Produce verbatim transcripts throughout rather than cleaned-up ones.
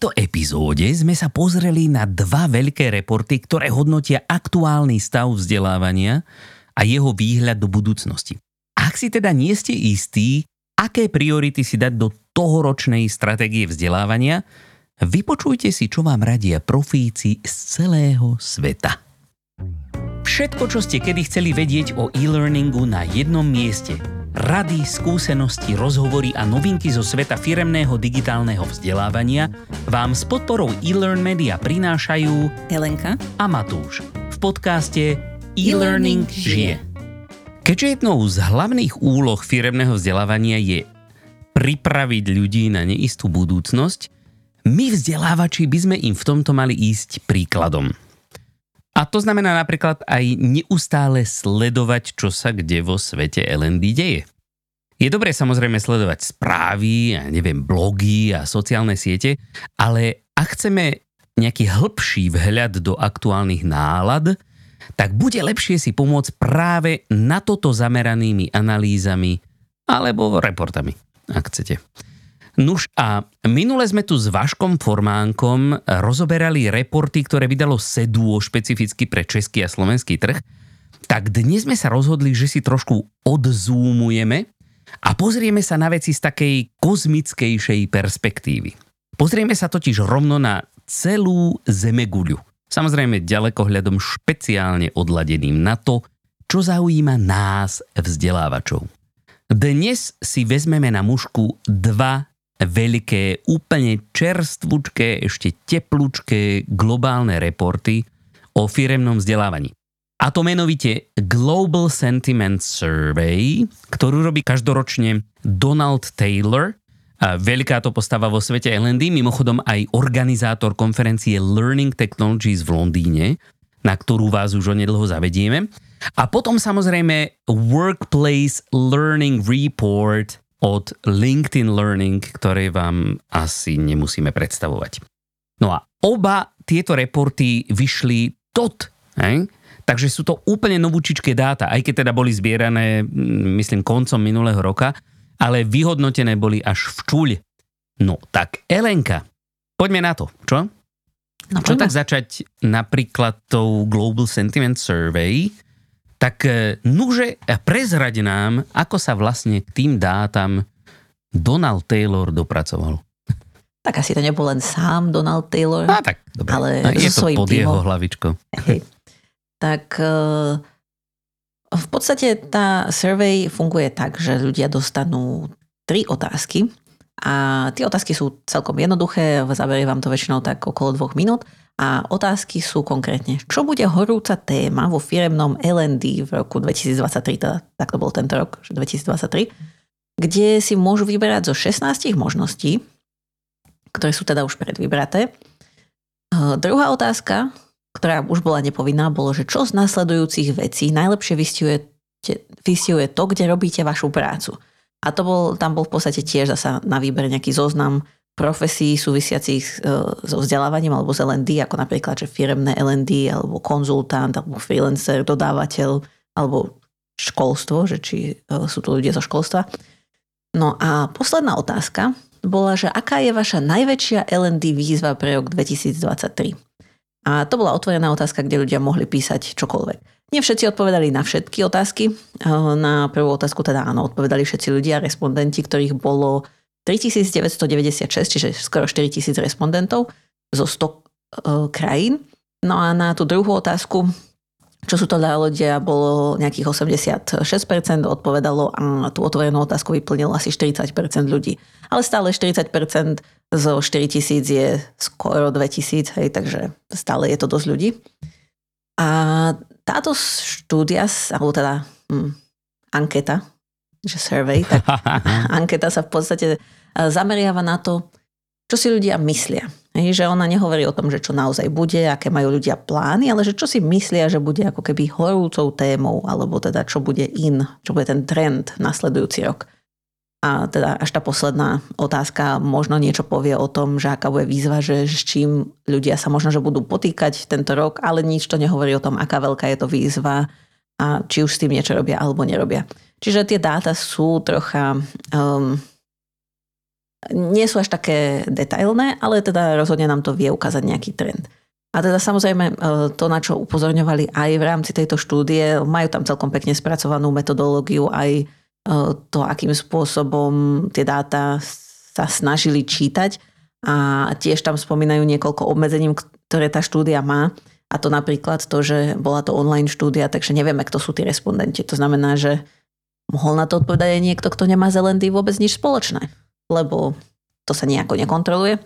tejto epizóde sme sa pozreli na dva veľké reporty, ktoré hodnotia aktuálny stav vzdelávania a jeho výhľad do budúcnosti. Ak si teda nie ste istí, aké priority si dať do tohoročnej stratégie vzdelávania, vypočujte si, čo vám radia profíci z celého sveta. Všetko, čo ste kedy chceli vedieť o e-learningu na jednom mieste. Rady, skúsenosti, rozhovory a novinky zo sveta firemného digitálneho vzdelávania vám s podporou e-Learn Media prinášajú Helenka a Matúš v podcaste E-Learning žije. Keďže jednou z hlavných úloh firemného vzdelávania je pripraviť ľudí na neistú budúcnosť, my vzdelávači by sme im v tomto mali ísť príkladom. A to znamená napríklad aj neustále sledovať, čo sa kde vo svete el end dé deje. Je dobré samozrejme sledovať správy, ja neviem, blogy a sociálne siete, ale ak chceme nejaký hĺbší vhľad do aktuálnych nálad, tak bude lepšie si pomôcť práve na toto zameranými analýzami alebo reportami, ak chcete. Nuž a minule sme tu s Vaškom Formánkom rozoberali reporty, ktoré vydalo SEDUO špecificky pre český a slovenský trh, tak dnes sme sa rozhodli, že si trošku odzoomujeme a pozrieme sa na veci z takej kozmickejšej perspektívy. Pozrieme sa totiž rovno na celú zemeguľu. Samozrejme ďalekohľadom špeciálne odladeným na to, čo zaujíma nás vzdelávačov. Dnes si vezmeme na mušku dva veľké, úplne čerstvučké, ešte teplúčké globálne reporty o firemnom vzdelávaní. A to menovite Global Sentiment Survey, ktorú robí každoročne Donald Taylor, veľká to postava vo svete el end dé, mimochodom aj organizátor konferencie Learning Technologies v Londýne, na ktorú vás už onedlho zavedieme. A potom samozrejme Workplace Learning Report od LinkedIn Learning, ktoré vám asi nemusíme predstavovať. No a oba tieto reporty vyšli tot, hej? Takže sú to úplne novúčičké dáta, aj keď teda boli zbierané, myslím, koncom minulého roka, ale vyhodnotené boli až v čuľ. No tak, Elenka, poďme na to, čo? No, čo tak začať napríklad tou Global Sentiment Survey? Tak nuže prezraď nám, ako sa vlastne k tým dátam Donald Taylor dopracoval. Tak asi to nebol len sám Donald Taylor. A tak, dobre. Ale je so to pod týmom. Jeho hlavičkou. Hej. Tak v podstate tá survey funguje tak, že ľudia dostanú tri otázky a tie otázky sú celkom jednoduché, zaberie vám to väčšinou tak okolo dvoch minút. A otázky sú konkrétne, čo bude horúca téma vo firemnom el end dé v roku dvetisícdvadsaťtri, teda, tak to bol tento rok, že dvetisícdvadsaťtri, kde si môžu vyberať zo šestnástich možností, ktoré sú teda už predvybraté. Druhá otázka, ktorá už bola nepovinná, bolo, že čo z nasledujúcich vecí najlepšie vystihuje to, kde robíte vašu prácu. A to bol, tam bol v podstate tiež zasa na výber nejaký zoznam profesí súvisiacich so vzdelávaním alebo z el end dé, ako napríklad, že firemné el end dé, alebo konzultant, alebo freelancer, dodávateľ, alebo školstvo, že či sú to ľudia zo školstva. No a posledná otázka bola, že aká je vaša najväčšia el end dé výzva pre rok dvetisícdvadsaťtri? A to bola otvorená otázka, kde ľudia mohli písať čokoľvek. Nie všetci odpovedali na všetky otázky. Na prvú otázku teda áno, odpovedali všetci ľudia, respondenti, ktorých bolo tritisícdeväťstodeväťdesiatšesť, čiže skoro štyritisíc respondentov zo sto uh, krajín. No a na tú druhú otázku, čo sú to ľudia, bolo nejakých osemdesiatšesť percent odpovedalo a tú otvorenú otázku vyplnilo asi štyridsať percent ľudí. Ale stále štyridsať percent zo štyritisíc je skoro dvetisíc, hej, takže stále je to dosť ľudí. A táto štúdia, alebo teda hm, anketa, že survey, tak anketa sa v podstate zameriava na to, čo si ľudia myslia. Hej, že ona nehovorí o tom, že čo naozaj bude, aké majú ľudia plány, ale že čo si myslia, že bude ako keby horúcou témou, alebo teda čo bude in, čo bude ten trend nasledujúci rok. A teda až tá posledná otázka možno niečo povie o tom, že aká bude výzva, že s čím ľudia sa možno že budú potýkať tento rok, ale nič to nehovorí o tom, aká veľká je to výzva a či už s tým niečo robia alebo nerobia. Čiže tie dáta sú trocha um, nie sú až také detailné, ale teda rozhodne nám to vie ukázať nejaký trend. A teda samozrejme to, na čo upozorňovali aj v rámci tejto štúdie, majú tam celkom pekne spracovanú metodológiu aj to, akým spôsobom tie dáta sa snažili čítať a tiež tam spomínajú niekoľko obmedzení, ktoré tá štúdia má a to napríklad to, že bola to online štúdia, takže nevieme, kto sú tí respondenti. To znamená, že mohol na to odpovedať aj niekto, kto nemá z el end dé vôbec nič spoločné, lebo to sa nejako nekontroluje.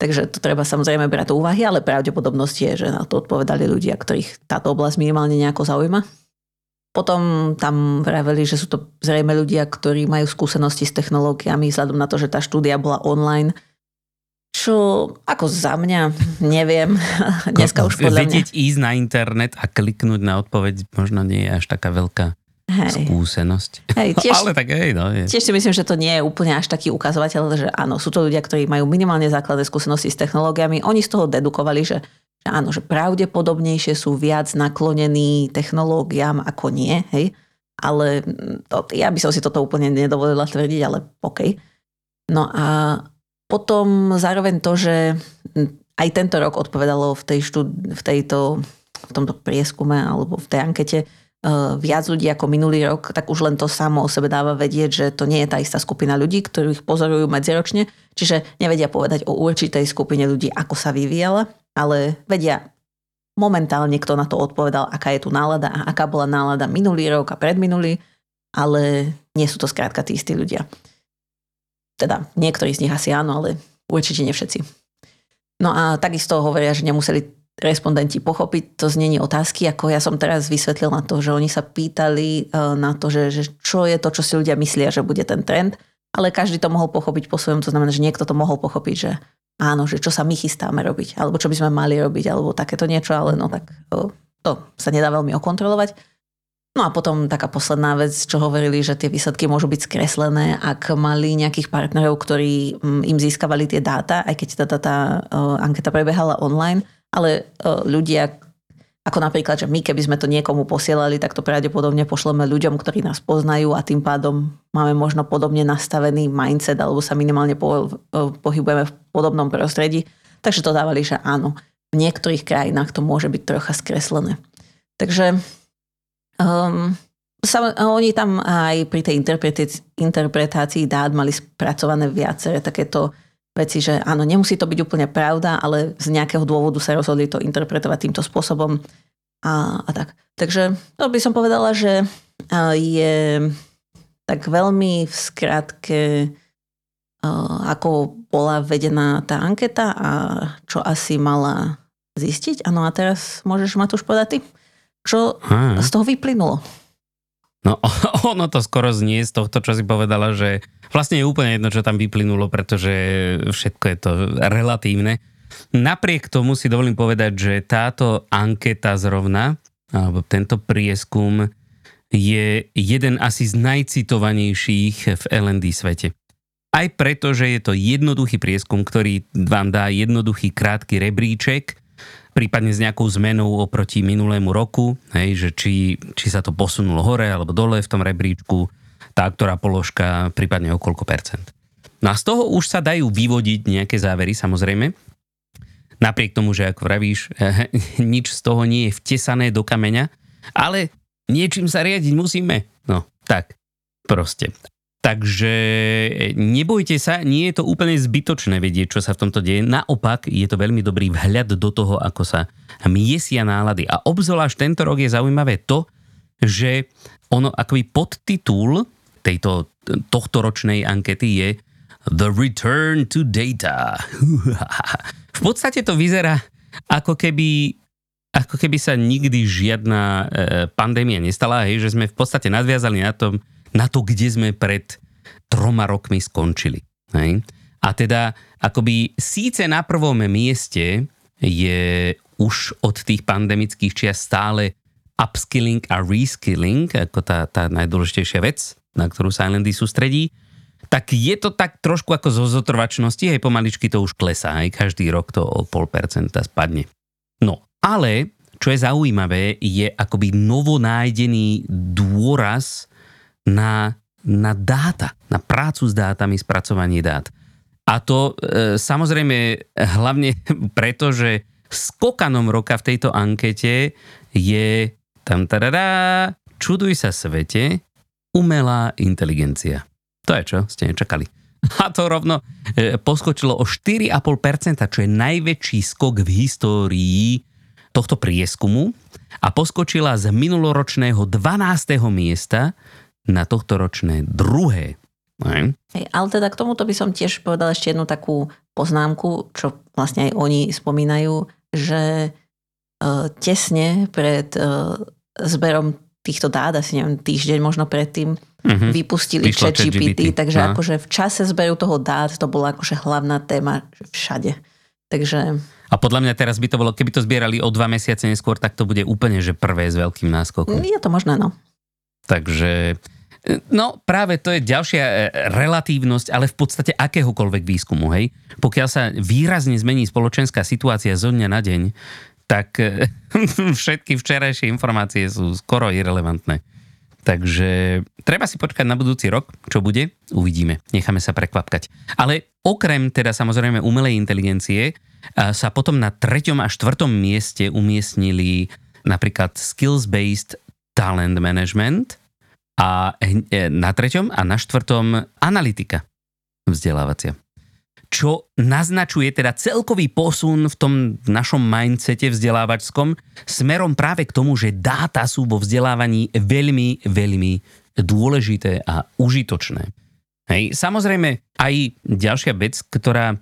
Takže to treba samozrejme brať do úvahy, ale pravdepodobnosť je, že na to odpovedali ľudia, ktorých táto oblasť minimálne nejako zaujíma. Potom tam vraveli, že sú to zrejme ľudia, ktorí majú skúsenosti s technológiami, vzhľadom na to, že tá štúdia bola online. Čo ako za mňa, neviem. Dneska už podľa mňa. Vedieť ísť na internet a kliknúť na odpoveď možno nie je až taká veľká Hej. skúsenosť. Hej, tiež, ale tak hej, no, je. Tiež si myslím, že to nie je úplne až taký ukazovateľ, že áno, sú to ľudia, ktorí majú minimálne základné skúsenosti s technológiami. Oni z toho dedukovali, že, že áno, že pravdepodobnejšie sú viac naklonení technológiám ako nie. Hej? Ale to, ja by som si toto úplne nedovolila tvrdiť, ale OK. No a potom zároveň to, že aj tento rok odpovedalo v, tej štúd- v, tejto, v tomto prieskume alebo v tej ankete viac ľudí ako minulý rok, tak už len to samo o sebe dáva vedieť, že to nie je tá istá skupina ľudí, ktorých pozorujú medziročne, čiže nevedia povedať o určitej skupine ľudí, ako sa vyvíjala, ale vedia momentálne, kto na to odpovedal, aká je tu nálada a aká bola nálada minulý rok a predminulý, ale nie sú to skrátka tí istí ľudia. Teda niektorí z nich asi áno, ale určite nie všetci. No a takisto hovoria, že nemuseli respondenti pochopiť to znenie otázky, ako ja som teraz vysvetlila to, že oni sa pýtali na to, že, že čo je to, čo si ľudia myslia, že bude ten trend, ale každý to mohol pochopiť po svojom, to znamená, že niekto to mohol pochopiť, že áno, že čo sa my chystáme robiť, alebo čo by sme mali robiť, alebo takéto niečo, ale no tak to sa nedá veľmi okontrolovať. No a potom taká posledná vec, čo hovorili, že tie výsledky môžu byť skreslené, ak mali nejakých partnerov, ktorí im získavali tie dáta, aj keď tá, tá, tá anketa prebehala online, ale ľudia, ako napríklad, že my keby sme to niekomu posielali, tak to pravdepodobne pošleme ľuďom, ktorí nás poznajú a tým pádom máme možno podobne nastavený mindset alebo sa minimálne po, pohybujeme v podobnom prostredí. Takže to dávali, že áno, v niektorých krajinách to môže byť trocha skreslené. Takže um, sa, oni tam aj pri tej interpretácii, interpretácii dát mali spracované viaceré takéto veci, že áno, nemusí to byť úplne pravda, ale z nejakého dôvodu sa rozhodli to interpretovať týmto spôsobom a, a tak. Takže to by som povedala, že je tak veľmi v skratke, ako bola vedená tá anketa a čo asi mala zistiť. Áno, a teraz môžeš, Matúš, povedať ty, čo hmm. z toho vyplynulo? No ono to skoro znie z tohto, čo si povedala, že vlastne je úplne jedno, čo tam vyplynulo, pretože všetko je to relatívne. Napriek tomu si dovolím povedať, že táto anketa zrovna, alebo tento prieskum je jeden asi z najcitovanejších v el end dé svete. Aj preto, že je to jednoduchý prieskum, ktorý vám dá jednoduchý krátky rebríček, prípadne s nejakou zmenou oproti minulému roku, hej, že či, či sa to posunulo hore alebo dole v tom rebríčku, tá ktorá položka, prípadne o koľko percent. No a z toho už sa dajú vyvodiť nejaké závery, samozrejme. Napriek tomu, že ako vravíš, nič z toho nie je vtesané do kameňa, ale niečím sa riadiť musíme. No, tak, proste. Takže nebojte sa, nie je to úplne zbytočné vedieť, čo sa v tomto deje. Naopak, je to veľmi dobrý vhľad do toho, ako sa miesia nálady. A obzvlášť tento rok je zaujímavé to, že ono akoby podtitul tejto tohtoročnej ankety je The Return to Data. V podstate to vyzerá, ako keby, ako keby sa nikdy žiadna pandémia nestala, hej, že sme v podstate nadviazali na tom, na to, kde sme pred troma rokmi skončili. Hej? A teda, akoby síce na prvom mieste je už od tých pandemických čias stále upskilling a reskilling, ako tá, tá najdôležitejšia vec, na ktorú sa el end dé sústredí, tak je to tak trošku ako zo zotrvačnosti, hej, pomaličky to už klesá, hej, každý rok to o pol percenta spadne. No, ale, čo je zaujímavé, je akoby novonájdený dôraz na, na dáta, na prácu s dátami, spracovanie dát. A to e, samozrejme hlavne preto, že skokanom roka v tejto ankete je tam tadadá, čuduj sa svete, umelá inteligencia. To je čo, ste nečakali. A to rovno e, poskočilo o štyri celé päť percenta, čo je najväčší skok v histórii tohto prieskumu a poskočila z minuloročného dvanásteho miesta na tohtoročné druhé. Aj. Ale teda k tomuto by som tiež povedala ešte jednu takú poznámku, čo vlastne aj oni spomínajú, že tesne pred zberom týchto dát, asi neviem, týždeň možno predtým, uh-huh. vypustili ChatGPT, takže no. akože v čase zberu toho dát to bola akože hlavná téma všade. Takže... A podľa mňa teraz by to bolo, keby to zbierali o dva mesiace neskôr, tak to bude úplne, že prvé s veľkým náskokom. Je to možné, no. Takže... No práve to je ďalšia relatívnosť, ale v podstate akéhokoľvek výskumu, hej. Pokiaľ sa výrazne zmení spoločenská situácia zo dňa na deň, tak všetky včerajšie informácie sú skoro irelevantné. Takže treba si počkať na budúci rok, čo bude, uvidíme. Necháme sa prekvapkať. Ale okrem teda samozrejme umelej inteligencie sa potom na treťom a štvrtom mieste umiestnili napríklad skills-based talent management, a na treťom a na štvrtom analytika vzdelávacia. Čo naznačuje teda celkový posun v tom našom mindsete vzdelávačskom smerom práve k tomu, že dáta sú vo vzdelávaní veľmi, veľmi dôležité a užitočné. Hej. Samozrejme aj ďalšia vec, ktorá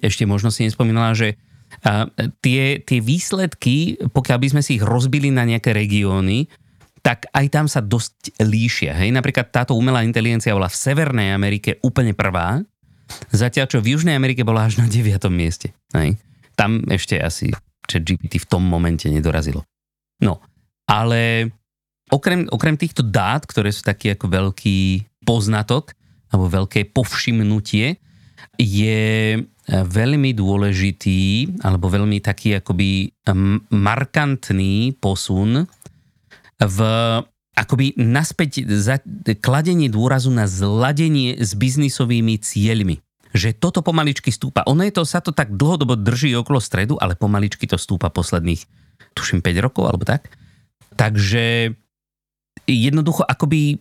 ešte možno si nespomínala, že tie, tie výsledky, pokiaľ by sme si ich rozbili na nejaké regióny, tak aj tam sa dosť líšia. Hej? Napríklad táto umelá inteligencia bola v Severnej Amerike úplne prvá, zatiaľ čo v Južnej Amerike bola až na deviatom mieste. Hej? Tam ešte asi ChatGPT v tom momente nedorazilo. No, ale okrem, okrem týchto dát, ktoré sú taký ako veľký poznatok, alebo veľké povšimnutie, je veľmi dôležitý, alebo veľmi taký akoby markantný posun v akoby naspäť za, kladenie dôrazu na zladenie s biznisovými cieľmi. Že toto pomaličky stúpa. Ono je to, sa to tak dlhodobo drží okolo stredu, ale pomaličky to stúpa posledných, tuším, päť rokov alebo tak. Takže jednoducho akoby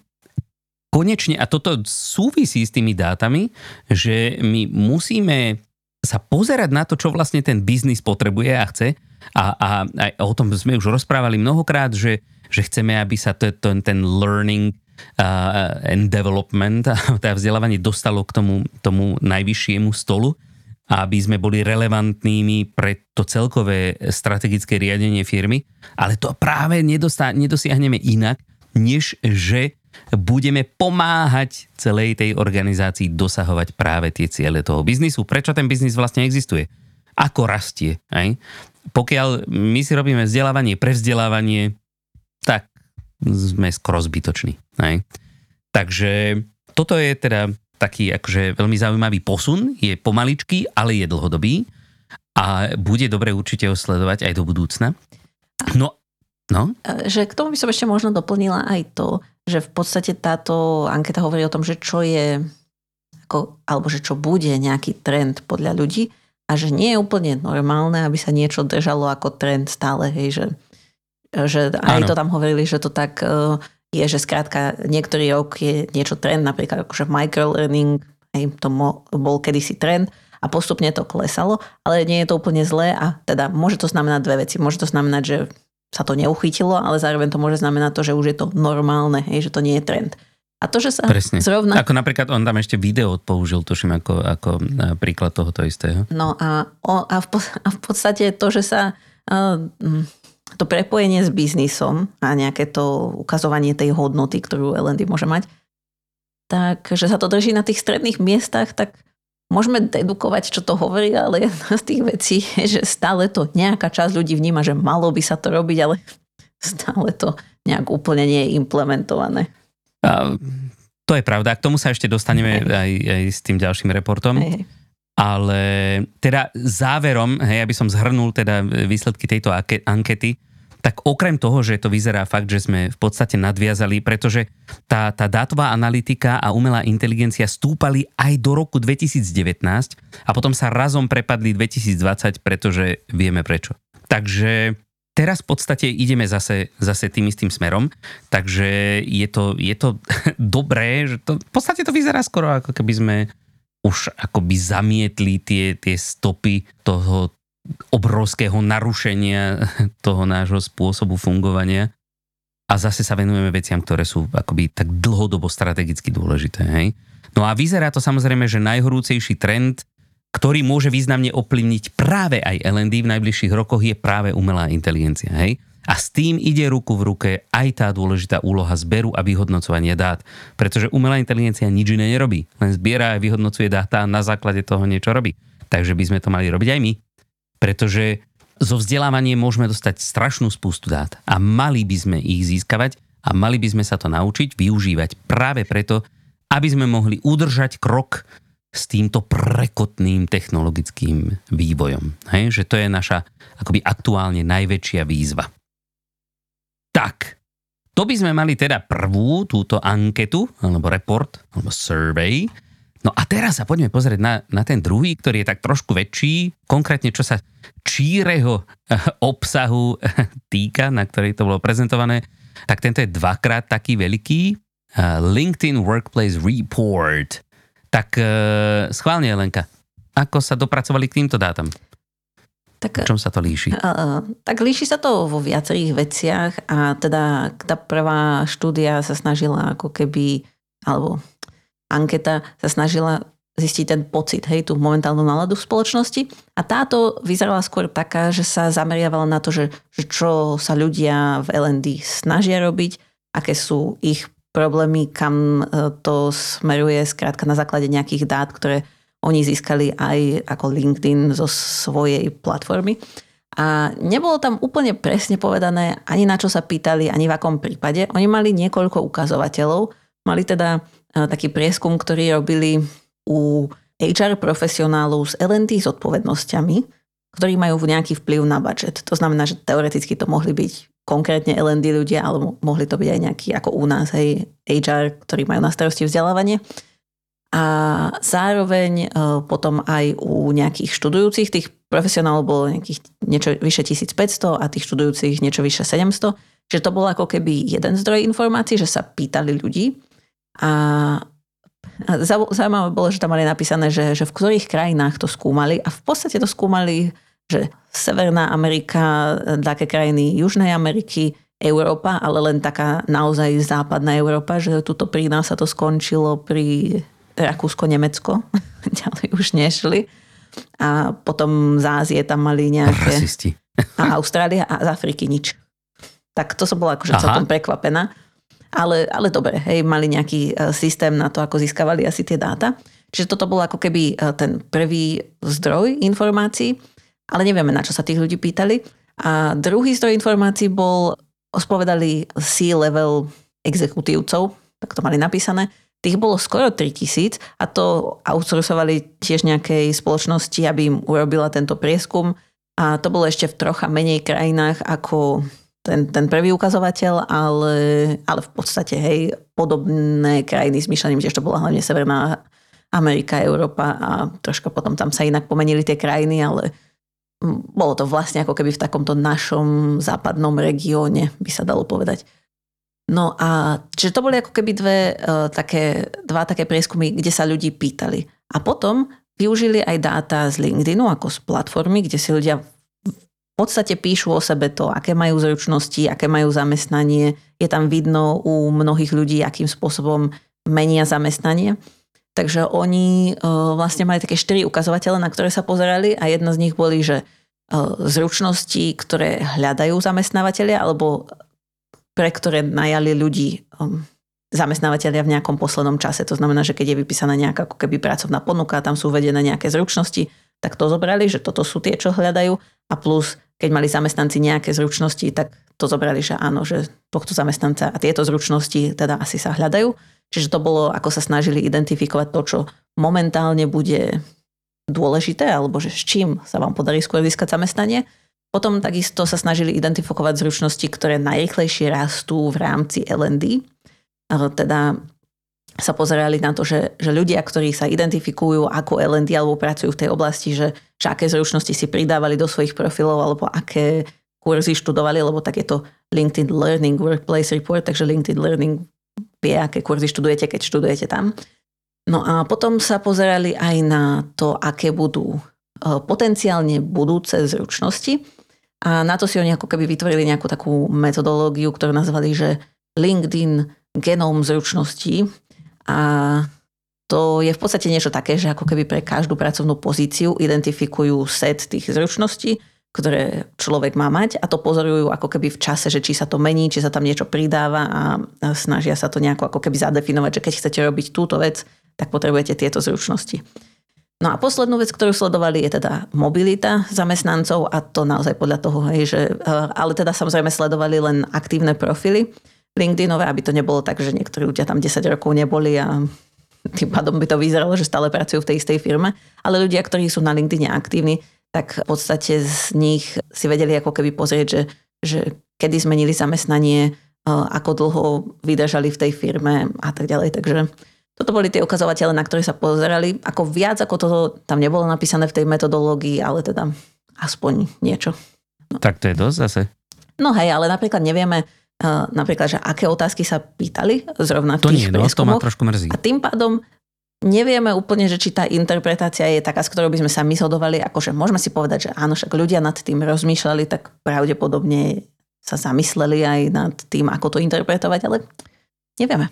konečne, a toto súvisí s tými dátami, že my musíme sa pozerať na to, čo vlastne ten biznis potrebuje a chce. A, a, a o tom sme už rozprávali mnohokrát, že, že chceme, aby sa to, to, ten learning uh, and development, tá vzdelávanie dostalo k tomu, tomu najvyššiemu stolu, aby sme boli relevantnými pre to celkové strategické riadenie firmy. Ale to práve nedostá, nedosiahneme inak, než že budeme pomáhať celej tej organizácii dosahovať práve tie ciele toho biznisu. Prečo ten biznis vlastne existuje? Ako rastie? Aj? Pokiaľ my si robíme vzdelávanie pre vzdelávanie, tak sme skoro zbytoční. Aj? Takže toto je teda taký akože veľmi zaujímavý posun, je pomaličký, ale je dlhodobý a bude dobre určite ho sledovať aj do budúcna. No, no? Že k tomu by som ešte možno doplnila aj to, že v podstate táto anketa hovorí o tom, že čo je, ako, alebo že čo bude nejaký trend podľa ľudí a že nie je úplne normálne, aby sa niečo držalo ako trend stále. Hej, že, že aj ano. To tam hovorili, že to tak uh, je, že skrátka niektorý rok je niečo trend, napríklad akože microlearning, hej, to mo- bol kedysi trend a postupne to klesalo, ale nie je to úplne zlé a teda môže to znamenať dve veci. Môže to znamenať, že sa to neuchytilo, ale zároveň to môže znamenať to, že už je to normálne, hej, že to nie je trend. A to, že sa Presne. zrovna... Ako napríklad on tam ešte video použil, tuším, ako, ako príklad tohoto istého. No a, a, v, a v podstate to, že sa uh, to prepojenie s biznisom a nejaké to ukazovanie tej hodnoty, ktorú el end dé môže mať, tak, že sa to drží na tých stredných miestach, tak môžeme dedukovať, čo to hovorí, ale jedna z tých vecí je, že stále to nejaká časť ľudí vníma, že malo by sa to robiť, ale stále to nejak úplne nie je implementované. A to je pravda. K tomu sa ešte dostaneme aj, aj s tým ďalším reportom. Aj. Ale teda záverom, hej, aby som zhrnul teda výsledky tejto ankety, tak okrem toho, že to vyzerá fakt, že sme v podstate nadviazali, pretože tá, tá dátová analytika a umelá inteligencia stúpali aj do roku dvetisíc devätnásť a potom sa razom prepadli dvetisíc dvadsať, pretože vieme prečo. Takže teraz v podstate ideme zase, zase tým istým smerom, takže je to, je to dobré, že to, v podstate to vyzerá skoro, ako keby sme už akoby zamietli tie, tie stopy toho obrovského narušenia toho nášho spôsobu fungovania a zase sa venujeme veciam, ktoré sú akoby tak dlhodobo strategicky dôležité. Hej? No a vyzerá to samozrejme, že najhorúcejší trend, ktorý môže významne ovplyvniť práve aj el end dé v najbližších rokoch, je práve umelá inteligencia. Hej? A s tým ide ruku v ruke aj tá dôležitá úloha zberu a vyhodnocovania dát. Pretože umelá inteligencia nič iné nerobí. Len zbiera a vyhodnocuje dáta a na základe toho niečo robí. Takže by sme to mali robiť aj my. Pretože zo vzdelávania môžeme dostať strašnú spustu dát a mali by sme ich získavať a mali by sme sa to naučiť využívať práve preto, aby sme mohli udržať krok s týmto prekotným technologickým vývojom. Hej? Že to je naša akoby aktuálne najväčšia výzva. Tak, to by sme mali teda prvú túto anketu, alebo report, alebo survey. No a teraz sa poďme pozrieť na, na ten druhý, ktorý je tak trošku väčší, konkrétne čo sa číreho obsahu týka, na ktorý to bolo prezentované, tak tento je dvakrát taký veľký, LinkedIn Workplace Report. Tak schválne, Lenka, ako sa dopracovali k týmto dátam? Tak, v čom sa to líši? Uh, tak líši sa to vo viacerých veciach a teda tá prvá štúdia sa snažila ako keby, alebo anketa sa snažila zistiť ten pocit, hej, tú momentálnu náladu v spoločnosti. A táto vyzerala skôr taká, že sa zameriavala na to, že, že čo sa ľudia v el end dé snažia robiť, aké sú ich problémy, kam to smeruje, skrátka na základe nejakých dát, ktoré oni získali aj ako LinkedIn zo svojej platformy. A nebolo tam úplne presne povedané, ani na čo sa pýtali, ani v akom prípade. Oni mali niekoľko ukazovateľov. Mali teda taký prieskum, ktorý robili u há er profesionálov s el end dé s odpovednosťami, ktorí majú nejaký vplyv na budget. To znamená, že teoreticky to mohli byť konkrétne el end dé ľudia, alebo mohli to byť aj nejakí ako u nás, hej, há er, ktorí majú na starosti vzdelávanie. A zároveň potom aj u nejakých študujúcich, tých profesionálov bolo nejakých niečo vyše tisícpäťsto a tých študujúcich niečo vyše sedemsto. Čiže to bol ako keby jeden zdroj informácií, že sa pýtali ľudí. A zaujímavé bolo, že tam mali napísané, že, že v ktorých krajinách to skúmali a v podstate to skúmali, že Severná Amerika, také krajiny Južnej Ameriky, Európa, ale len taká naozaj západná Európa, že tuto pri nás sa to skončilo pri Rakúsko, Nemecko. Ďalej už nešli. A potom z Ázie tam mali nejaké... Rasisti. A Austrália a z Afriky nič. Tak to som bola akože celkom prekvapená. Ale, ale dobre, hej, mali nejaký systém na to, ako získavali asi tie dáta. Čiže toto bol ako keby ten prvý zdroj informácií, ale nevieme, na čo sa tých ľudí pýtali. A druhý zdroj informácií bol, spovedali C-level exekutívcov, tak to mali napísané. Tých bolo skoro tritisíc a to outsourcovali tiež nejakej spoločnosti, aby im urobila tento prieskum. A to bolo ešte v trocha menej krajinách ako... Ten, ten prvý ukazovateľ, ale, ale v podstate, hej, podobné krajiny s myšlením, tiež to bola hlavne Severná Amerika, Európa a troška potom tam sa inak pomenili tie krajiny, ale bolo to vlastne ako keby v takomto našom západnom regióne, by sa dalo povedať. No a čiže to boli ako keby dve, uh, také, dva také prieskumy, kde sa ľudí pýtali. A potom využili aj dáta z LinkedInu ako z platformy, kde si ľudia v podstate píšu o sebe to, aké majú zručnosti, aké majú zamestnanie. Je tam vidno u mnohých ľudí, akým spôsobom menia zamestnanie. Takže oni vlastne mali také štyri ukazovatele, na ktoré sa pozerali a jedna z nich boli, že zručnosti, ktoré hľadajú zamestnávateľia alebo pre ktoré najali ľudí zamestnávateľia v nejakom poslednom čase. To znamená, že keď je vypísaná nejaká ako keby pracovná ponuka, tam sú uvedené nejaké zručnosti, tak to zobrali, že toto sú tie, čo hľadajú a plus keď mali zamestnanci nejaké zručnosti, tak to zobrali, že áno, že tohto zamestnanca a tieto zručnosti teda asi sa hľadajú. Čiže to bolo, ako sa snažili identifikovať to, čo momentálne bude dôležité, alebo že s čím sa vám podarí skôr získať zamestnanie. Potom takisto sa snažili identifikovať zručnosti, ktoré najrýchlejšie rastú v rámci el end dé. Teda sa pozerali na to, že, že ľudia, ktorí sa identifikujú ako el end dé alebo pracujú v tej oblasti, že, že aké zručnosti si pridávali do svojich profilov alebo aké kurzy študovali, lebo tak je to LinkedIn Learning Workplace Report, takže LinkedIn Learning vie, aké kurzy študujete, keď študujete tam. No a potom sa pozerali aj na to, aké budú potenciálne budúce zručnosti. A na to si oni ako keby vytvorili nejakú takú metodológiu, ktorú nazvali, že LinkedIn genóm zručností. A to je v podstate niečo také, že ako keby pre každú pracovnú pozíciu identifikujú set tých zručností, ktoré človek má mať, a to pozorujú ako keby v čase, že či sa to mení, či sa tam niečo pridáva, a snažia sa to nejako ako keby zadefinovať, že keď chcete robiť túto vec, tak potrebujete tieto zručnosti. No a poslednú vec, ktorú sledovali, je teda mobilita zamestnancov, a to naozaj podľa toho, hej, že, ale teda samozrejme sledovali len aktívne profily LinkedInové, aby to nebolo tak, že niektorí ľudia tam desať rokov neboli a tým pádom by to vyzeralo, že stále pracujú v tej istej firme, ale ľudia, ktorí sú na LinkedIne aktívni, tak v podstate z nich si vedeli ako keby pozrieť, že, že kedy zmenili zamestnanie, ako dlho vydržali v tej firme a tak ďalej, takže toto boli tie ukazovatele, na ktoré sa pozerali. Ako viac, ako to tam nebolo napísané v tej metodológii, ale teda aspoň niečo. No. Tak to je dosť zase. No hej, ale napríklad nevieme, uh, napríklad, že aké otázky sa pýtali zrovna v tých prieskumoch. To nie, no, to ma trošku mrzí. A tým pádom nevieme úplne, že či tá interpretácia je taká, s ktorou by sme sa mysledovali, akože môžeme si povedať, že áno, však ľudia nad tým rozmýšľali, tak pravdepodobne sa zamysleli aj nad tým, ako to interpretovať, ale nevieme.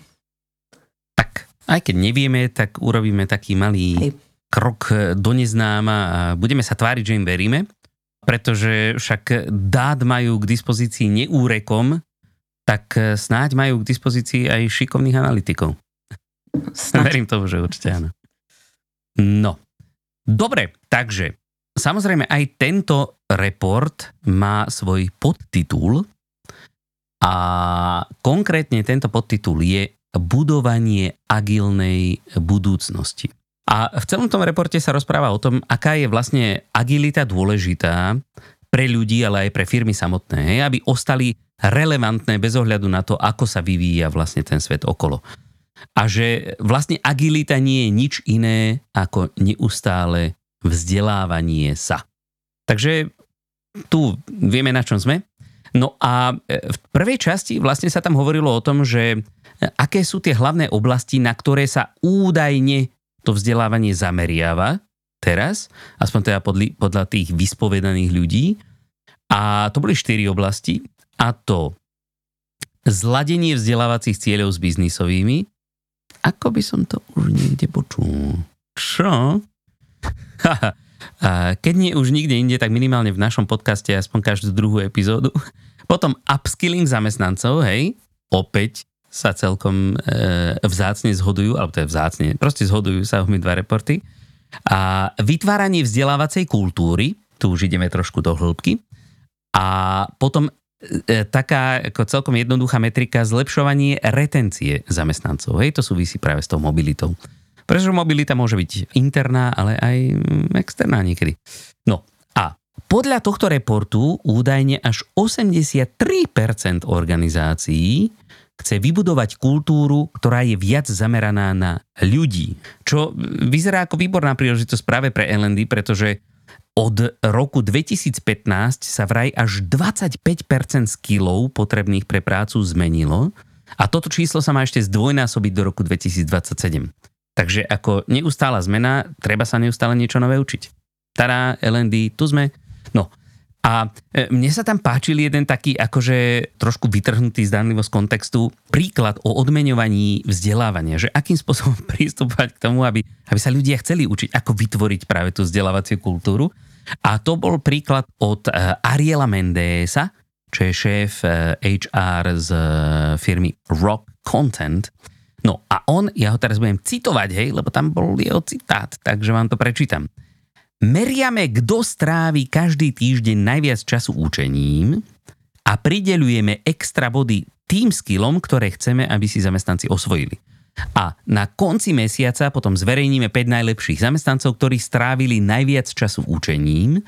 Tak. Aj keď nevieme, tak urobíme taký malý Hej. krok do neznáma a budeme sa tváriť, že im veríme, pretože však dát majú k dispozícii neúrekom, tak snáď majú k dispozícii aj šikovných analytikov. Snáď. Verím tomu, že určite áno. No, dobre, takže samozrejme aj tento report má svoj podtitul a konkrétne tento podtitul je budovanie agilnej budúcnosti. A v celom tom reporte sa rozpráva o tom, aká je vlastne agilita dôležitá pre ľudí, ale aj pre firmy samotné, aby ostali relevantné bez ohľadu na to, ako sa vyvíja vlastne ten svet okolo. A že vlastne agilita nie je nič iné ako neustále vzdelávanie sa. Takže tu vieme, na čom sme. No a v prvej časti vlastne sa tam hovorilo o tom, že aké sú tie hlavné oblasti, na ktoré sa údajne to vzdelávanie zameriava teraz, aspoň teda podli, podľa tých vyspovedaných ľudí. A to boli štyri oblasti, a to zladenie vzdelávacích cieľov s biznisovými. Ako by som to už niekde počul? Čo? Keď nie už nikde inde, tak minimálne v našom podcaste aspoň každú druhú epizódu. Potom upskilling zamestnancov, hej, opäť sa celkom e, vzácne zhodujú, alebo to je vzácne, proste zhodujú sa obi dva reporty. A vytváranie vzdelávacej kultúry, tu už ideme trošku do hĺbky. A potom e, taká ako celkom jednoduchá metrika, zlepšovanie retencie zamestnancov, hej, to súvisí práve s tou mobilitou. Pretože mobilita môže byť interná, ale aj externá niekedy. No a podľa tohto reportu údajne až osemdesiattri percent organizácií chce vybudovať kultúru, ktorá je viac zameraná na ľudí. Čo vyzerá ako výborná príležitosť práve pre el end dé, pretože od roku dvetisícpätnásť sa vraj až dvadsaťpäť percent skillov potrebných pre prácu zmenilo, a toto číslo sa má ešte zdvojnásobiť do roku dvetisícdvadsaťsedem. Takže ako neustála zmena, treba sa neustále niečo nové učiť. Tadá, el end dé, tu sme. No a mne sa tam páčil jeden taký akože trošku vytrhnutý zdanlivo z kontextu príklad o odmeňovaní vzdelávania, že akým spôsobom prístupovať k tomu, aby, aby sa ľudia chceli učiť, ako vytvoriť práve tú vzdelávaciu kultúru. A to bol príklad od Ariela Mendesa, čo je šéf há er z firmy Rock Content. No a on, ja ho teraz budem citovať, hej, lebo tam bol jeho citát, takže vám to prečítam. Meriame, kto strávi každý týždeň najviac času učením, a prideľujeme extra body tým skillom, ktoré chceme, aby si zamestnanci osvojili. A na konci mesiaca potom zverejníme päť najlepších zamestnancov, ktorí strávili najviac času učením,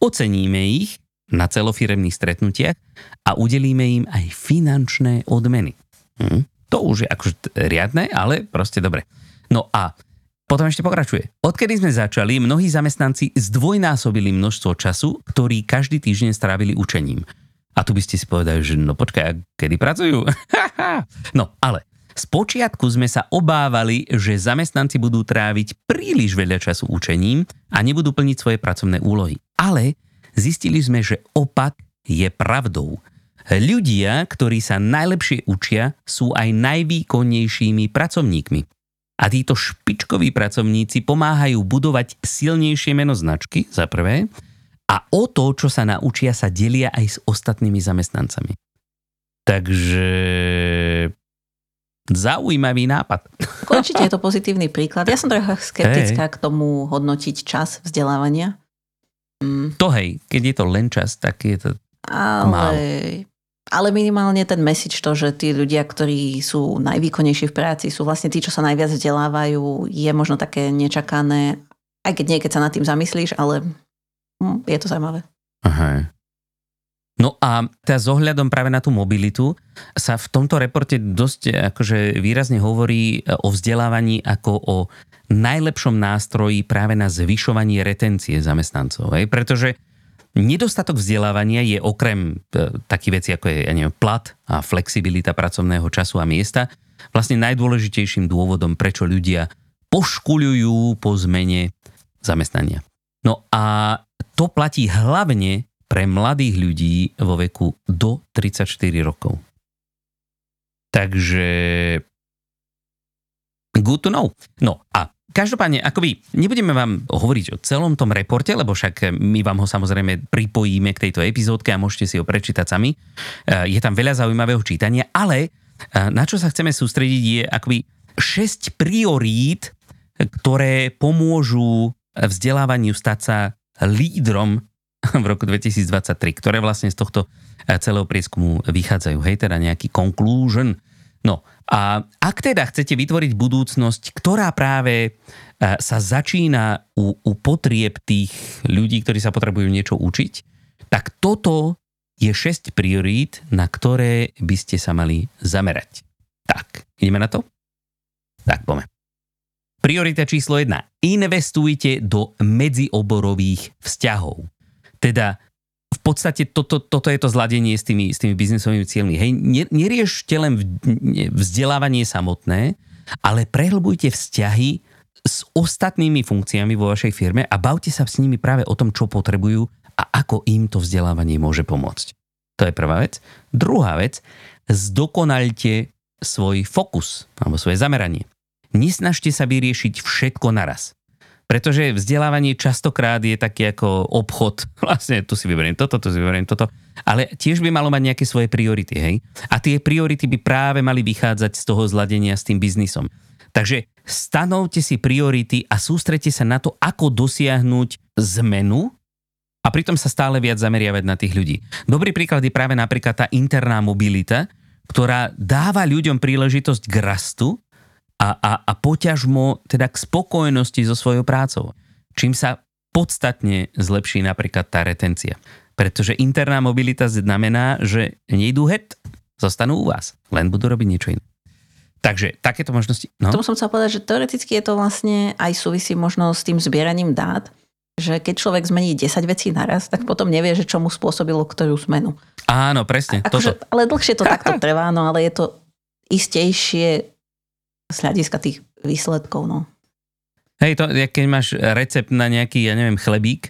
oceníme ich na celofiremných stretnutiach a udelíme im aj finančné odmeny. Hm. To už je akože riadne, ale proste dobre. No a potom ešte pokračuje. Odkedy sme začali, mnohí zamestnanci zdvojnásobili množstvo času, ktorý každý týždeň strávili učením. A tu by ste si povedali, že no počkaj, kedy pracujú? No, ale spočiatku sme sa obávali, že zamestnanci budú tráviť príliš veľa času učením a nebudú plniť svoje pracovné úlohy. Ale zistili sme, že opak je pravdou. Ľudia, ktorí sa najlepšie učia, sú aj najvýkonnejšími pracovníkmi. A títo špičkoví pracovníci pomáhajú budovať silnejšie meno značky, za prvé, a o to, čo sa naučia, sa delia aj s ostatnými zamestnancami. Takže zaujímavý nápad. Určite je to pozitívny príklad. Ja som trochu skeptická hey. k tomu hodnotiť čas vzdelávania. Mm. To hej, keď je to len čas, tak je to ale... málo. Ale minimálne ten message, to, že tí ľudia, ktorí sú najvýkonnejší v práci, sú vlastne tí, čo sa najviac vzdelávajú, je možno také nečakané, aj keď nie, keď sa nad tým zamyslíš, ale hm, je to zaujímavé. Aha. No a teda s ohľadom práve na tú mobilitu sa v tomto reporte dosť akože výrazne hovorí o vzdelávaní ako o najlepšom nástroji práve na zvyšovanie retencie zamestnancov. Hej? Pretože nedostatok vzdelávania je okrem e, takých vecí, ako je ja neviem, plat a flexibilita pracovného času a miesta, vlastne najdôležitejším dôvodom, prečo ľudia poškuľujú po zmene zamestnania. No a to platí hlavne pre mladých ľudí vo veku do tridsaťštyri rokov. Takže good to know. No a každopádne, akoby nebudeme vám hovoriť o celom tom reporte, lebo však my vám ho samozrejme pripojíme k tejto epizódke a môžete si ho prečítať sami. Je tam veľa zaujímavého čítania, ale na čo sa chceme sústrediť je akoby šesť priorít, ktoré pomôžu vzdelávaniu stať sa lídrom v roku dvetisíctridsaťtri, ktoré vlastne z tohto celého prieskumu vychádzajú. Hej, teda nejaký conclusion. No a ak teda chcete vytvoriť budúcnosť, ktorá práve sa začína u, u potrieb tých ľudí, ktorí sa potrebujú niečo učiť, tak toto je šesť priorít, na ktoré by ste sa mali zamerať. Tak, ideme na to? Tak, poďme. Priorita číslo jedna. Investujte do medzioborových vzťahov. Teda v podstate toto, toto je to zladenie s tými, s tými biznisovými cieľmi. Hej, neriešte len vzdelávanie samotné, ale prehlbujte vzťahy s ostatnými funkciami vo vašej firme a bavte sa s nimi práve o tom, čo potrebujú a ako im to vzdelávanie môže pomôcť. To je prvá vec. Druhá vec, zdokonalte svoj fokus alebo svoje zameranie. Nesnažte sa vyriešiť všetko naraz. Pretože vzdelávanie častokrát je taký ako obchod. Vlastne tu si vyberiem toto, tu si vyberiem toto. Ale tiež by malo mať nejaké svoje priority, hej? A tie priority by práve mali vychádzať z toho zladenia s tým biznisom. Takže stanovte si priority a sústrete sa na to, ako dosiahnuť zmenu a pritom sa stále viac zameriavať na tých ľudí. Dobrý príklad je práve napríklad tá interná mobilita, ktorá dáva ľuďom príležitosť k rastu, A, a, a poťažmo teda k spokojnosti so svojou prácou. Čím sa podstatne zlepší napríklad tá retencia. Pretože interná mobilita znamená, že nejdú het, zostanú u vás. Len budú robiť niečo iné. Takže takéto možnosti... No? K tomu som chcel povedať, že teoreticky je to vlastne aj súvisí možno s tým zbieraním dát, že keď človek zmení desať vecí naraz, tak potom nevie, že čo mu spôsobilo ktorú zmenu. Áno, presne. A, toto. Akože, ale dlhšie to takto trvá, no ale je to istejšie z hľadiska tých výsledkov, no. Hej, to, keď máš recept na nejaký, ja neviem, chlebík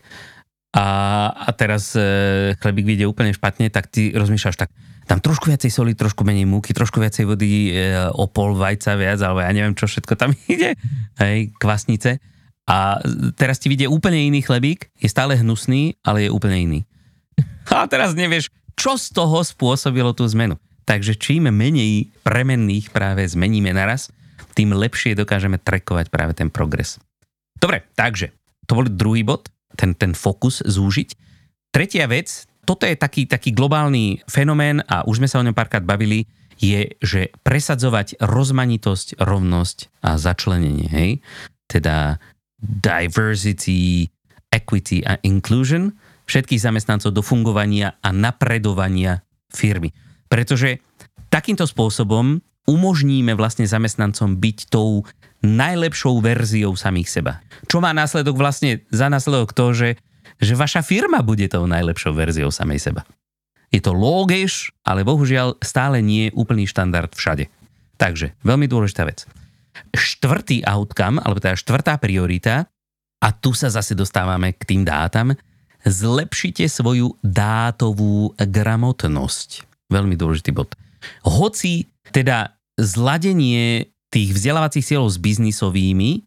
a, a teraz e, chlebík vyjde úplne špatne, tak ty rozmýšľaš tak, tam trošku viacej soli, trošku menej múky, trošku viacej vody, e, o pol vajca viac, alebo ja neviem, čo všetko tam ide, hej, kvasnice. A teraz ti vyjde úplne iný chlebík, je stále hnusný, ale je úplne iný. A teraz nevieš, čo z toho spôsobilo tú zmenu. Takže čím menej premenných práve zmeníme naraz, tým lepšie dokážeme trackovať práve ten progres. Dobre, takže to bol druhý bod, ten, ten fokus zúžiť. Tretia vec, toto je taký, taký globálny fenomén a už sme sa o ňom párkrát bavili, je, že presadzovať rozmanitosť, rovnosť a začlenenie, hej? Teda diversity, equity a inclusion všetkých zamestnancov do fungovania a napredovania firmy. Pretože takýmto spôsobom umožníme vlastne zamestnancom byť tou najlepšou verziou samých seba. Čo má následok vlastne za následok to, že, že vaša firma bude tou najlepšou verziou samej seba. Je to lógiš, ale bohužiaľ stále nie je úplný štandard všade. Takže, veľmi dôležitá vec. Štvrtý outcome, alebo teda štvrtá priorita, a tu sa zase dostávame k tým dátam, zlepšite svoju dátovú gramotnosť. Veľmi dôležitý bod. Hoci teda zladenie tých vzdelávacích cieľov s biznisovými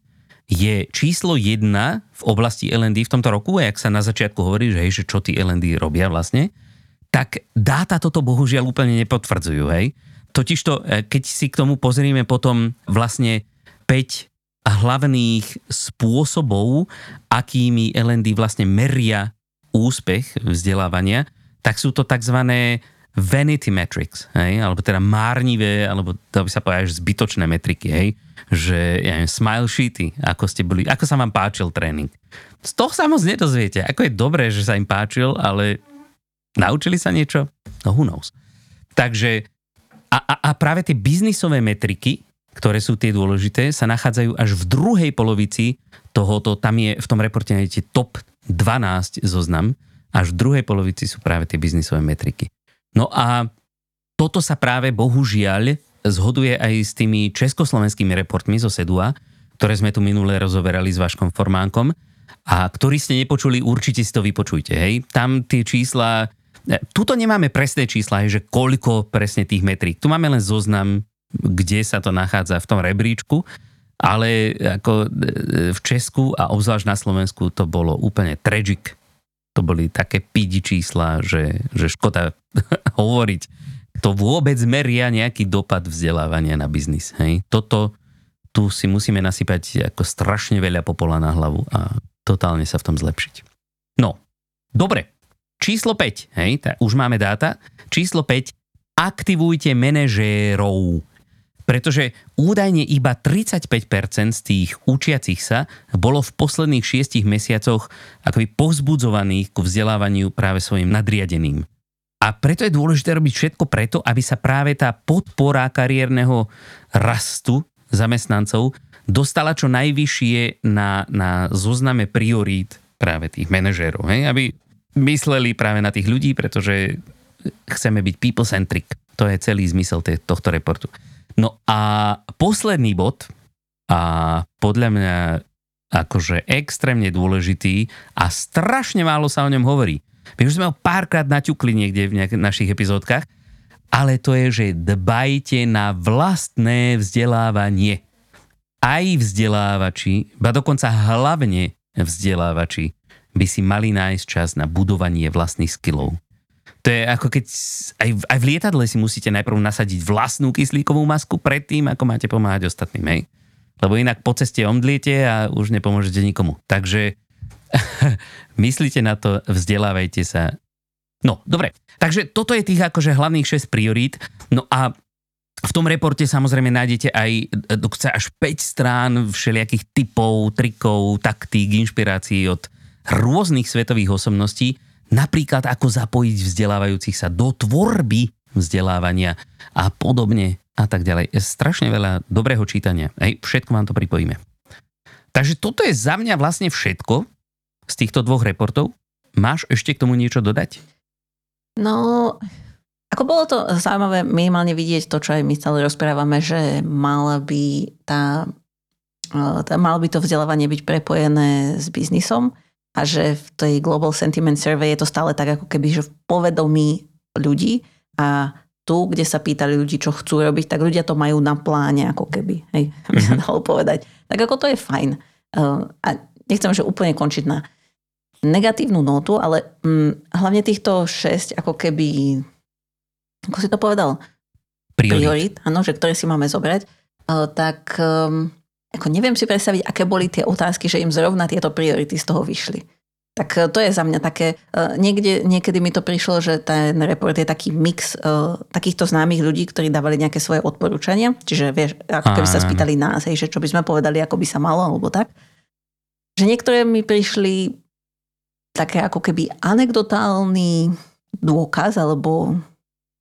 je číslo jedna v oblasti el end dé v tomto roku, a jak sa na začiatku hovorí, že, hej, že čo tí el end dé robia vlastne, tak dáta toto bohužiaľ úplne nepotvrdzujú. Hej. Totižto, keď si k tomu pozrieme potom vlastne päť hlavných spôsobov, akými el end dé vlastne meria úspech vzdelávania, tak sú to takzvané vanity metrics, hej? Alebo teda márnivé, alebo to by sa povedal až zbytočné metriky, hej? Že ja neviem, smile sheety, ako ste boli, ako sa vám páčil tréning. Z toho sa moc nedozviete, ako je dobré, že sa im páčil, ale naučili sa niečo? No who knows. Takže a, a, a práve tie biznisové metriky, ktoré sú tie dôležité, sa nachádzajú až v druhej polovici tohoto, tam je v tom reporte nájdete top dvanásť zoznam, až v druhej polovici sú práve tie biznisové metriky. No a toto sa práve bohužiaľ zhoduje aj s tými československými reportmi zo SEDUA, ktoré sme tu minule rozoberali s Váškom Formánkom a ktorý ste nepočuli, určite si to vypočujte. Hej. Tam tie čísla. Tuto nemáme presné čísla, že koľko presne tých metrík. Tu máme len zoznam, kde sa to nachádza v tom rebríčku, ale ako v Česku a obzvlášť na Slovensku to bolo úplne tragic. To boli také pidi čísla, že, že škoda hovoriť. To vôbec meria nejaký dopad vzdelávania na biznis. Hej. Toto tu si musíme nasypať ako strašne veľa popola na hlavu a totálne sa v tom zlepšiť. No, dobre. Číslo päť, hej, tá, už máme dáta. Číslo päť, aktivujte manažérov. Pretože údajne iba tridsaťpäť percent z tých učiacich sa bolo v posledných šiestich mesiacoch akoby povzbudzovaných ku vzdelávaniu práve svojim nadriadeným. A preto je dôležité robiť všetko preto, aby sa práve tá podpora kariérneho rastu zamestnancov dostala čo najvyššie na, na zozname priorít práve tých manažérov. Hej? Aby mysleli práve na tých ľudí, pretože chceme byť people-centric. To je celý zmysel te, tohto reportu. No a posledný bod, a podľa mňa akože extrémne dôležitý a strašne málo sa o ňom hovorí. My už sme ho párkrát naťukli niekde v nejak- našich epizódkach, ale to je, že dbajte na vlastné vzdelávanie. Aj vzdelávači, ba dokonca hlavne vzdelávači, by si mali nájsť čas na budovanie vlastných skillov. To je ako keď aj v, aj v lietadle si musíte najprv nasadiť vlastnú kyslíkovú masku predtým, ako máte pomáhať ostatným, hej? Lebo inak po ceste omdliete a už nepomôžete nikomu. Takže myslíte na to, vzdelávajte sa. No, dobre. Takže toto je tých akože hlavných šesť priorít. No a v tom reporte samozrejme nájdete aj až päť strán všelijakých typov, trikov, taktík, inšpirácií od rôznych svetových osobností. Napríklad, ako zapojiť vzdelávajúcich sa do tvorby vzdelávania a podobne a tak ďalej. Je strašne veľa dobrého čítania. Hej, všetko vám to pripojíme. Takže toto je za mňa vlastne všetko z týchto dvoch reportov. Máš ešte k tomu niečo dodať? No, ako bolo to zaujímavé minimálne vidieť to, čo aj my stále rozprávame, že mala by tá, tá malo by to vzdelávanie byť prepojené s biznisom. A že v tej Global Sentiment Survey je to stále tak, ako keby, že v povedomí ľudí a tu, kde sa pýtali ľudí, čo chcú robiť, tak ľudia to majú na pláne, ako keby. Hej, by sa dalo povedať. Tak ako to je fajn. Uh, a nechcem, že úplne končiť na negatívnu notu, ale um, hlavne týchto šesť, ako keby, ako si to povedal? Priorit. Áno, že ktoré si máme zobrať. Uh, tak... Um, Ako neviem si predstaviť, aké boli tie otázky, že im zrovna tieto priority z toho vyšli. Tak to je za mňa také, niekde, niekedy mi to prišlo, že ten report je taký mix uh, takýchto známych ľudí, ktorí dávali nejaké svoje odporúčania. Čiže vieš, ako keby sa spýtali nás, hej, že čo by sme povedali, ako by sa malo, alebo tak. Že niektoré mi prišli také ako keby anekdotálny dôkaz alebo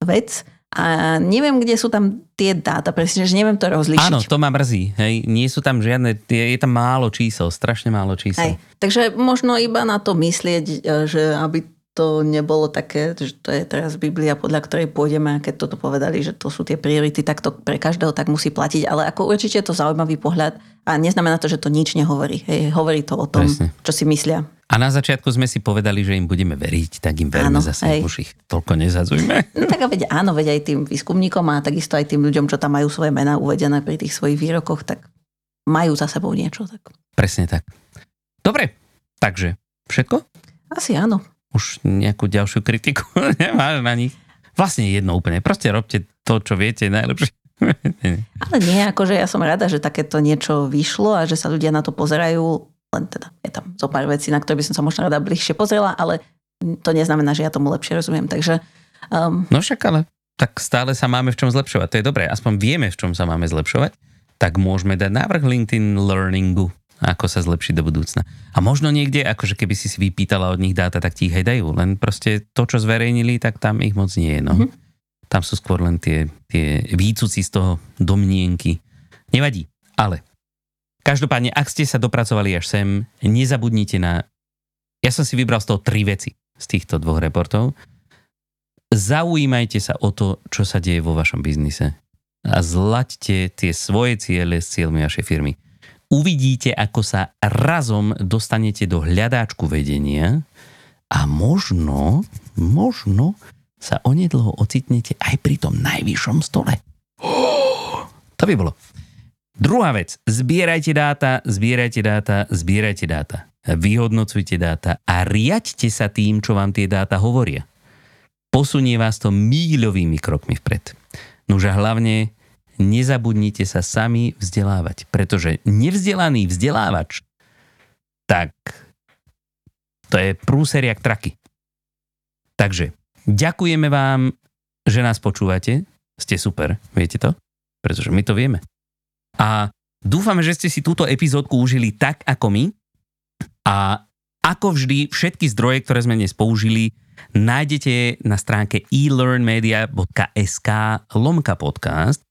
vec a neviem, kde sú tam tie dáta, presne, že neviem to rozlíšiť. Áno, to ma mrzí. Hej. Nie sú tam žiadne, je tam málo čísel, strašne málo čísel. Hej. Takže možno iba na to myslieť, že aby to nebolo také, že to je teraz Biblia, podľa ktorej pôjdeme, a keď toto povedali, že to sú tie priority, tak to pre každého tak musí platiť, ale ako určite je to zaujímavý pohľad a neznamená to, že to nič nehovorí. Hej, hovorí to o tom, presne, čo si myslia. A na začiatku sme si povedali, že im budeme veriť, tak im verme, áno, zase, už ich toľko nezadzujme. No tak a veď, áno, veď aj tým výskumníkom a takisto aj tým ľuďom, čo tam majú svoje mená uvedené pri tých svojich výrokoch, tak majú za sebou niečo. Tak. Presne tak. Dobre, takže všetko? Asi áno. Už nejakú ďalšiu kritiku nemáš na nich. Vlastne jedno úplne. Proste robte to, čo viete najlepšie. Ale nie, akože ja som rada, že takéto niečo vyšlo a že sa ľudia na to pozerajú. Len teda je tam zo pár vecí, na ktoré by som sa možno rada bližšie pozrela, ale to neznamená, že ja tomu lepšie rozumiem. Takže, um... no však ale tak stále sa máme v čom zlepšovať. To je dobré. Aspoň vieme, v čom sa máme zlepšovať. Tak môžeme dať návrh LinkedIn Learningu, ako sa zlepšiť do budúcna. A možno niekde, akože keby si si vypýtala od nich dáta, tak ti ich aj dajú. Len proste to, čo zverejnili, tak tam ich moc nie je. No. Mm-hmm. Tam sú skôr len tie, tie výcuci z toho domnienky. Nevadí, ale každopádne, ak ste sa dopracovali až sem, nezabudnite na... Ja som si vybral z toho tri veci, z týchto dvoch reportov. Zaujímajte sa o to, čo sa deje vo vašom biznise. A zlaďte tie svoje ciele s cieľmi vašej firmy. Uvidíte, ako sa razom dostanete do hľadáčku vedenia a možno, možno sa onedlho ocitnete aj pri tom najvyššom stole. Oh, to by bolo. Druhá vec. Zbierajte dáta, zbierajte dáta, zbierajte dáta. Vyhodnocujte dáta a riaďte sa tým, čo vám tie dáta hovoria. Posunie vás to míľovými krokmi vpred. Nože hlavne... nezabudnite sa sami vzdelávať, pretože nevzdelaný vzdelávač, tak to je prúseriak traky. Takže ďakujeme vám, že nás počúvate. Ste super, viete to? Pretože my to vieme. A dúfame, že ste si túto epizódku užili tak, ako my. A ako vždy, všetky zdroje, ktoré sme dnes použili, nájdete na stránke e learn media bodka es ká lomka podcast.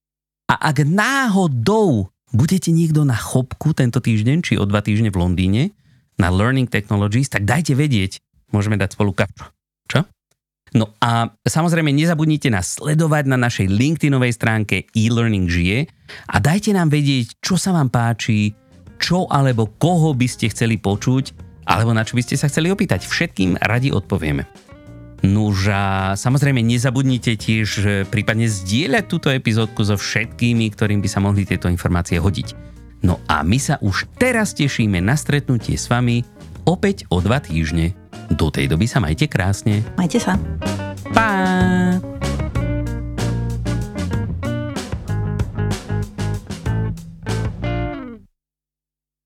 A ak náhodou budete niekto na chopku tento týždeň, či o dva týždne v Londýne, na Learning Technologies, tak dajte vedieť. Môžeme dať spolu kafku. Čo? No a samozrejme nezabudnite nás sledovať na našej LinkedInovej stránke e-learning žije a dajte nám vedieť, čo sa vám páči, čo alebo koho by ste chceli počuť, alebo na čo by ste sa chceli opýtať. Všetkým radi odpovieme. Nuž a samozrejme nezabudnite tiež prípadne zdieľať túto epizódku so všetkými, ktorým by sa mohli tieto informácie hodiť. No a my sa už teraz tešíme na stretnutie s vami opäť o dva týždne. Do tej doby sa majte krásne. Majte sa. Pa!